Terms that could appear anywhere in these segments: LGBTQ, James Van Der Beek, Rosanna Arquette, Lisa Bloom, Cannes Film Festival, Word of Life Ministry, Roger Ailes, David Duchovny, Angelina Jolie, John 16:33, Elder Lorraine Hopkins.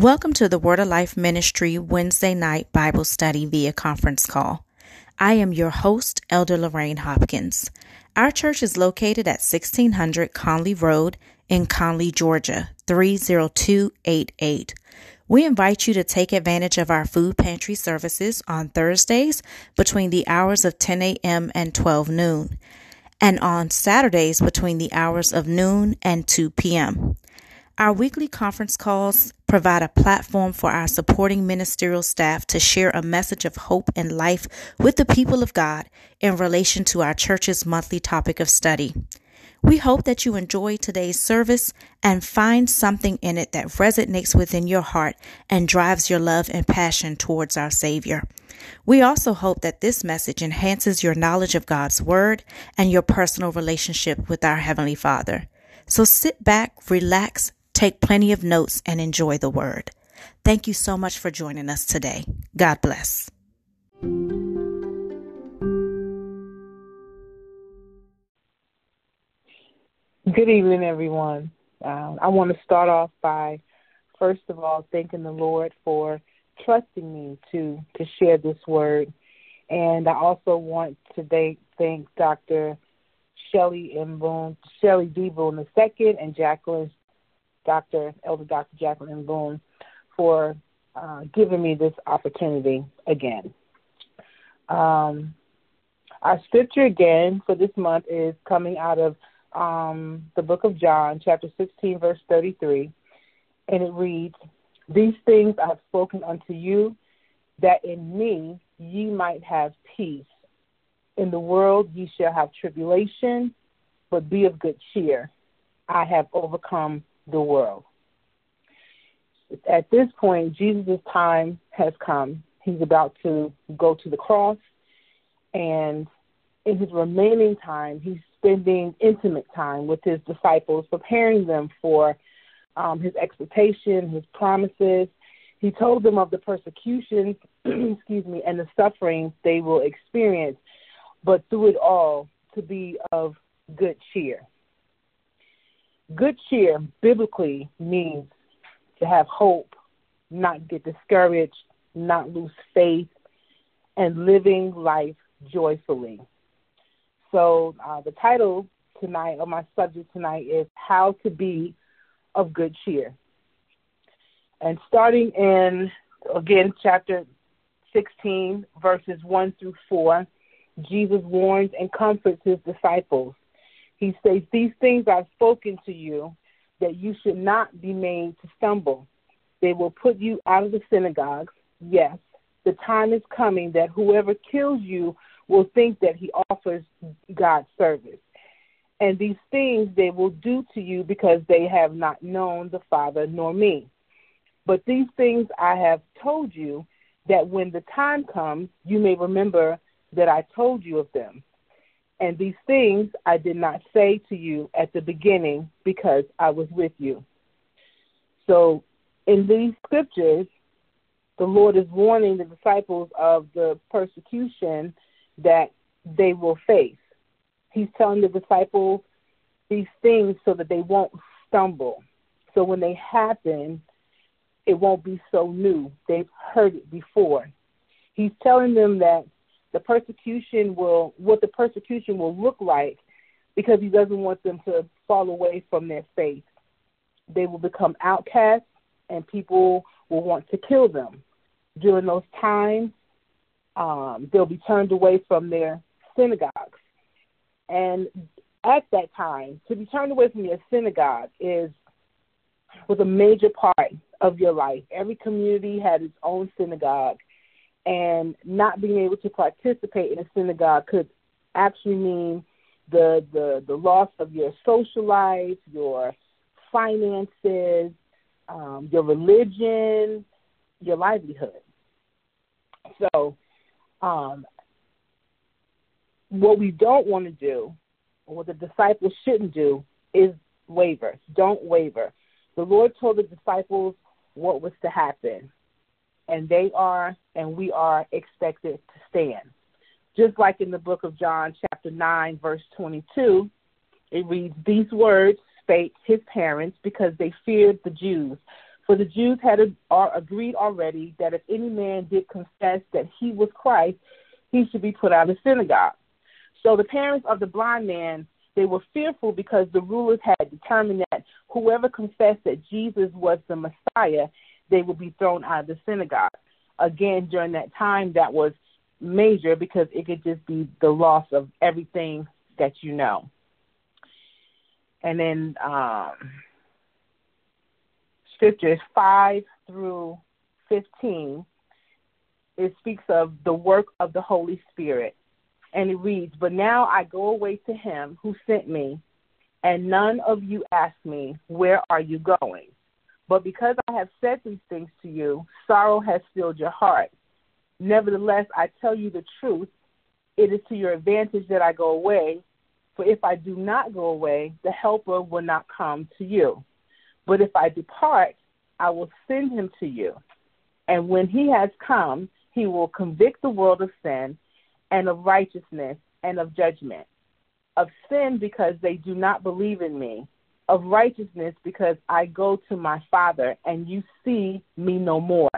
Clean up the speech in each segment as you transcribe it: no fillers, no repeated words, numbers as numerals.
Welcome to the Word of Life Ministry Wednesday night Bible study via conference call. I am your host, Elder Lorraine Hopkins. Our church is located at 1600 Conley Road in Conley, Georgia, 30288. We invite you to take advantage of our food pantry services on Thursdays between the hours of 10 a.m. and 12 noon, and on Saturdays between the hours of noon and 2 p.m. Our weekly conference calls provide a platform for our supporting ministerial staff to share a message of hope and life with the people of God in relation to our church's monthly topic of study. We hope that you enjoy today's service and find something in it that resonates within your heart and drives your love and passion towards our Savior. We also hope that this message enhances your knowledge of God's Word and your personal relationship with our Heavenly Father. So sit back, relax, take plenty of notes, and enjoy the word. Thank you so much for joining us today. God bless. Good evening, everyone. I want to start off by, first of all, thanking the Lord for trusting me to share this word. And I also want to thank Dr. Shelly D. Boone II and Jacqueline, Elder Dr. Jacqueline Boone, for giving me this opportunity again. Our scripture again for this month is coming out of the book of John, chapter 16, verse 33, and it reads, "These things I have spoken unto you, that in me ye might have peace. In the world ye shall have tribulation, but be of good cheer. I have overcome the world." At this point, Jesus' time has come. He's about to go to the cross, and in his remaining time, he's spending intimate time with his disciples, preparing them for his expectation, his promises. He told them of the persecution, and the sufferings they will experience, but through it all, to be of good cheer. Good cheer biblically means to have hope, not get discouraged, not lose faith, and living life joyfully. So the title tonight, or my subject tonight, is How to Be of Good Cheer. And starting in, again, chapter 16, verses 1 through 4, Jesus warns and comforts his disciples. He says, "These things I've spoken to you, that you should not be made to stumble. They will put you out of the synagogues. Yes, the time is coming that whoever kills you will think that he offers God service. And these things they will do to you because they have not known the Father nor me. But these things I have told you, that when the time comes, you may remember that I told you of them. And these things I did not say to you at the beginning, because I was with you." So in these scriptures, the Lord is warning the disciples of the persecution that they will face. He's telling the disciples these things so that they won't stumble. So when they happen, it won't be so new. They've heard it before. He's telling them that what the persecution will look like, because he doesn't want them to fall away from their faith. They will become outcasts, and people will want to kill them. During those times, they'll be turned away from their synagogues. And at that time, to be turned away from your synagogue was a major part of your life. Every community had its own synagogue, and not being able to participate in a synagogue could actually mean the loss of your social life, your finances, your religion, your livelihood. So what we don't want to do, or what the disciples shouldn't do, is waver. Don't waver. The Lord told the disciples what was to happen, and we are expected to stand. Just like in the book of John, chapter 9, verse 22, it reads, "These words spake his parents, because they feared the Jews, For the Jews had agreed already that if any man did confess that he was Christ, he should be put out of the synagogue. So the parents of the blind man, they were fearful because the rulers had determined that whoever confessed that Jesus was the Messiah, they would be thrown out of the synagogue. Again, during that time, that was major because it could just be the loss of everything that you know. And then Scriptures 5 through 15, it speaks of the work of the Holy Spirit. And it reads, "But now I go away to him who sent me, and none of you ask me, 'Where are you going?' But because I have said these things to you, sorrow has filled your heart. Nevertheless, I tell you the truth, it is to your advantage that I go away. For if I do not go away, the Helper will not come to you. But if I depart, I will send him to you. And when he has come, he will convict the world of sin, and of righteousness, and of judgment. Of sin, because they do not believe in me. Of righteousness, because I go to my Father, and you see me no more.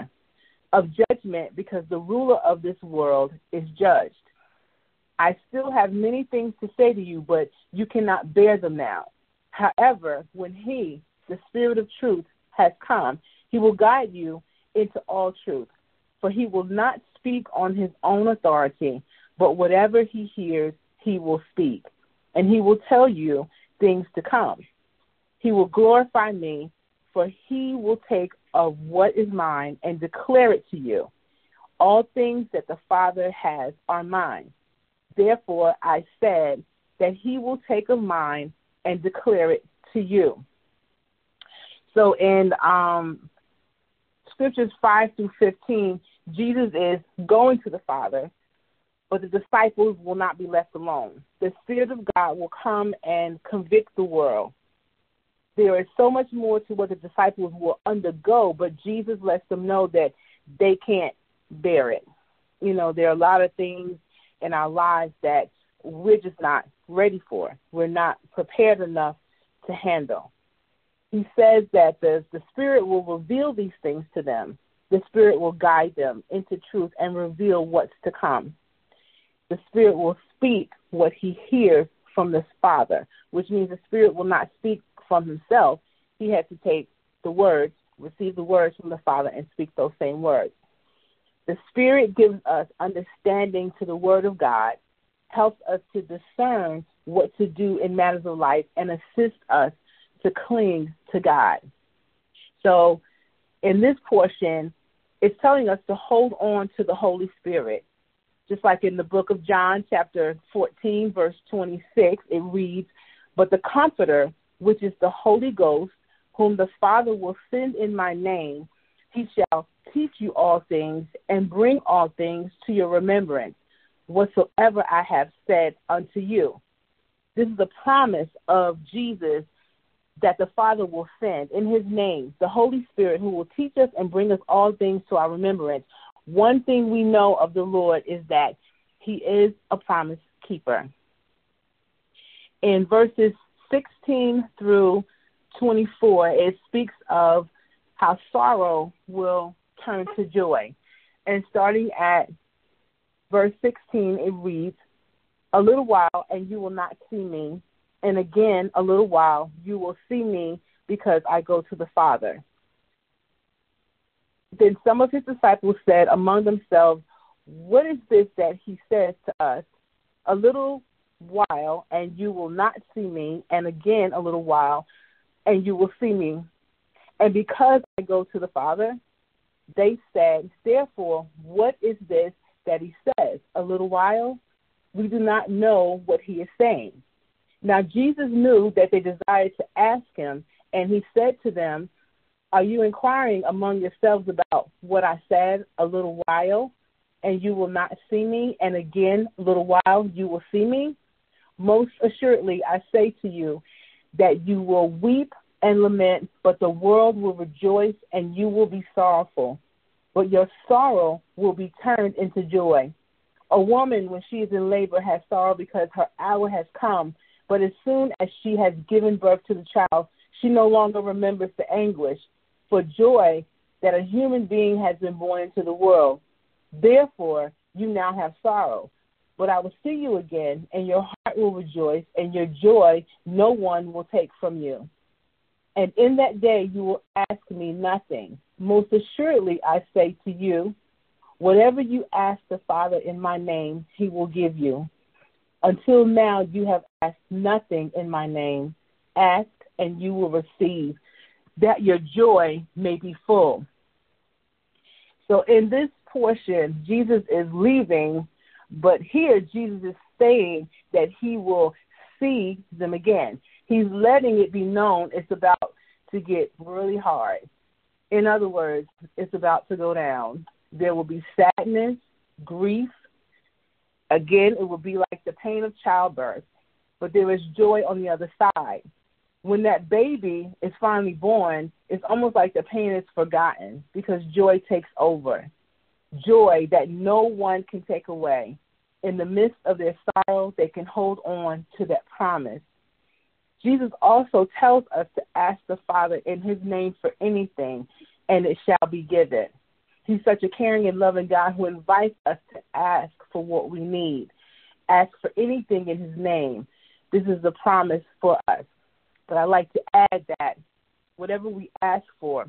Of judgment, because the ruler of this world is judged. I still have many things to say to you, but you cannot bear them now. However, when he, the Spirit of truth, has come, he will guide you into all truth. For he will not speak on his own authority, but whatever he hears, he will speak, and he will tell you things to come. He will glorify me, for he will take of what is mine and declare it to you. All things that the Father has are mine. Therefore I said that he will take of mine and declare it to you." So in Scriptures 5 through 15, Jesus is going to the Father, but the disciples will not be left alone. The Spirit of God will come and convict the world. There is so much more to what the disciples will undergo, but Jesus lets them know that they can't bear it. You know, there are a lot of things in our lives that we're just not ready for. We're not prepared enough to handle. He says that the Spirit will reveal these things to them. The Spirit will guide them into truth and reveal what's to come. The Spirit will speak what he hears from the Father, which means the Spirit will not speak from himself. He had to take the words, receive the words from the Father, and speak those same words. The Spirit gives us understanding to the Word of God, helps us to discern what to do in matters of life, and assists us to cling to God. So in this portion, it's telling us to hold on to the Holy Spirit. Just like in the book of John, chapter 14, verse 26, it reads, "But the Comforter, which is the Holy Ghost, whom the Father will send in my name, he shall teach you all things and bring all things to your remembrance, whatsoever I have said unto you." This is the promise of Jesus that the Father will send in his name, the Holy Spirit, who will teach us and bring us all things to our remembrance. One thing we know of the Lord is that he is a promise keeper. In verses 16 through 24, it speaks of how sorrow will turn to joy. And starting at verse 16, it reads, "A little while and you will not see me, and again, a little while, you will see me, because I go to the Father." Then some of his disciples said among themselves, "What is this that he says to us? A little while, and you will not see me, and again, a little while, and you will see me. And because I go to the Father?" They said, "Therefore, what is this that he says? A little while? We do not know what he is saying." Now Jesus knew that they desired to ask him, and he said to them, "Are you inquiring among yourselves about what I said, a little while, and you will not see me, and again, a little while, you will see me? Most assuredly, I say to you that you will weep and lament, but the world will rejoice, and you will be sorrowful, but your sorrow will be turned into joy. A woman, when she is in labor, has sorrow because her hour has come. But as soon as she has given birth to the child, she no longer remembers the anguish for joy that a human being has been born into the world. Therefore, you now have sorrow. But I will see you again, and your heart will rejoice, and your joy no one will take from you. And in that day you will ask me nothing. Most assuredly, I say to you, whatever you ask the Father in my name, he will give you. Until now you have asked nothing in my name. Ask, and you will receive, that your joy may be full. So in this portion, Jesus is leaving, but here Jesus is saying that he will see them again. He's letting it be known it's about to get really hard. In other words, it's about to go down. There will be sadness, grief. Again, it will be like the pain of childbirth, but there is joy on the other side. When that baby is finally born, it's almost like the pain is forgotten because joy takes over. Joy that no one can take away. In the midst of their sorrow, they can hold on to that promise. Jesus also tells us to ask the Father in his name for anything, and it shall be given. He's such a caring and loving God who invites us to ask for what we need. Ask for anything in his name. This is the promise for us. But I like to add that whatever we ask for,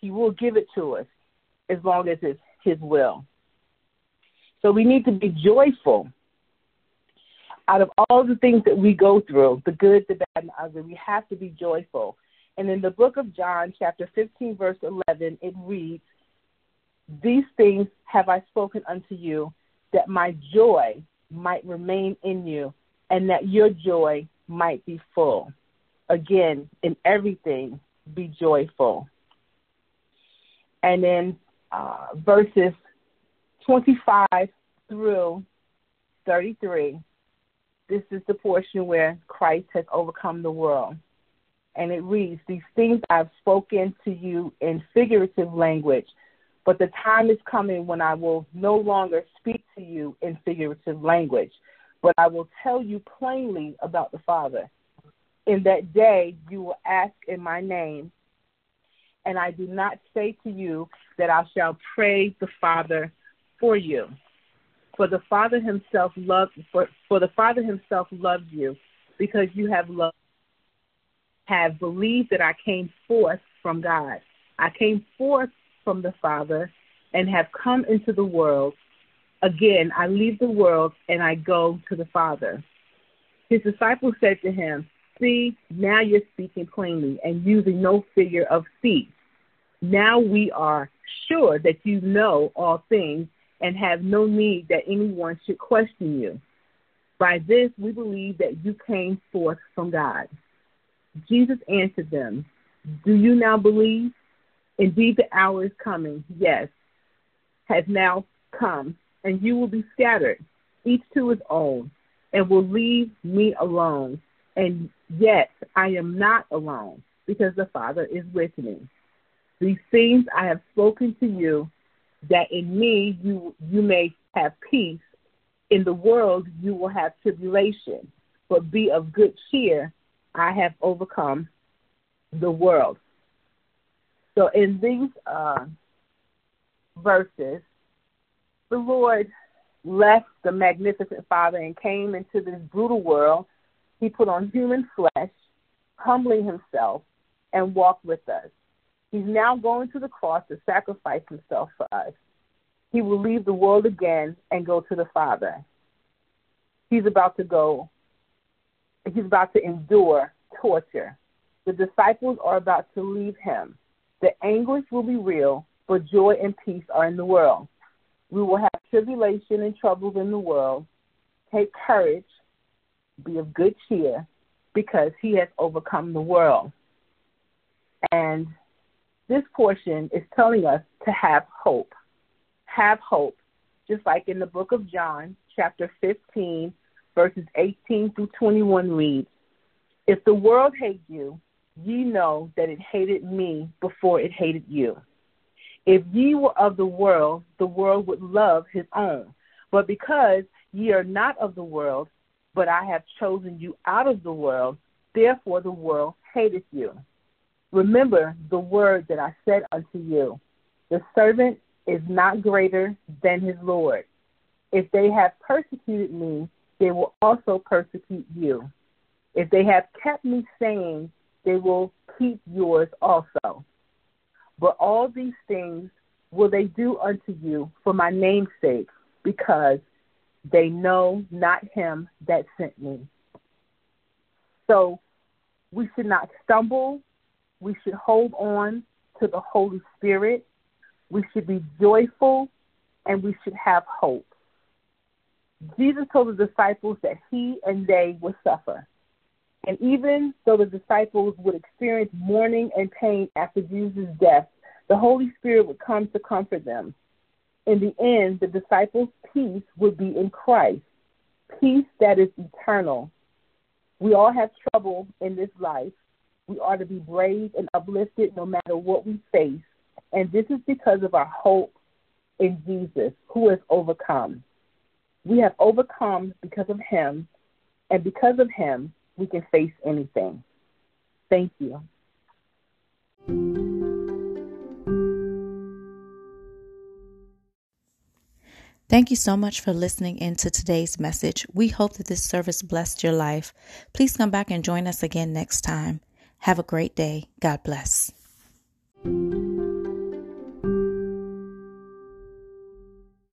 he will give it to us as long as it's his will. So we need to be joyful. Out of all the things that we go through, the good, the bad, and the ugly, we have to be joyful. And in the book of John, chapter 15, verse 11, it reads, "These things have I spoken unto you, that my joy might remain in you, and that your joy might be full." Again, in everything, be joyful. And in verses 25 through 33, this is the portion where Christ has overcome the world. And it reads, "These things I've spoken to you in figurative language, but the time is coming when I will no longer speak to you in figurative language, but I will tell you plainly about the Father. In that day you will ask in my name, and I do not say to you that I shall pray the Father for you. For the Father himself loves you, because you have believed that I came forth from God. I came forth from the Father and have come into the world. Again, I leave the world and I go to the Father." His disciples said to him, "See, now you're speaking plainly and using no figure of speech. Now we are sure that you know all things and have no need that anyone should question you. By this we believe that you came forth from God." Jesus answered them, "Do you now believe? Indeed, the hour is coming, yes, has now come, and you will be scattered, each to his own, and will leave me alone. And yet I am not alone, because the Father is with me. These things I have spoken to you, that in me you may have peace. In the world you will have tribulation, but be of good cheer, I have overcome the world." So in these verses, the Lord left the magnificent Father and came into this brutal world. He put on human flesh, humbling himself, and walked with us. He's now going to the cross to sacrifice himself for us. He will leave the world again and go to the Father. He's about to endure torture. The disciples are about to leave him. The anguish will be real, but joy and peace are in the world. We will have tribulation and troubles in the world. Take courage, be of good cheer, because he has overcome the world. And this portion is telling us to have hope. Have hope, just like in the book of John, chapter 15, verses 18 through 21 reads, "If the world hate you, ye know that it hated me before it hated you. If ye were of the world would love his own. But because ye are not of the world, but I have chosen you out of the world, therefore the world hateth you. Remember the word that I said unto you, the servant is not greater than his Lord. If they have persecuted me, they will also persecute you. If they have kept me saying, they will keep yours also. But all these things will they do unto you for my name's sake, because they know not him that sent me. So we should not stumble. We should hold on to the Holy Spirit. We should be joyful, and we should have hope. Jesus told the disciples that he and they would suffer. And even though the disciples would experience mourning and pain after Jesus' death, the Holy Spirit would come to comfort them. In the end, the disciples' peace would be in Christ, peace that is eternal. We all have trouble in this life. We are to be brave and uplifted no matter what we face. And this is because of our hope in Jesus, who has overcome. We have overcome because of him, and because of him, we can face anything. Thank you. Thank you so much for listening in to today's message. We hope that this service blessed your life. Please come back and join us again next time. Have a great day. God bless.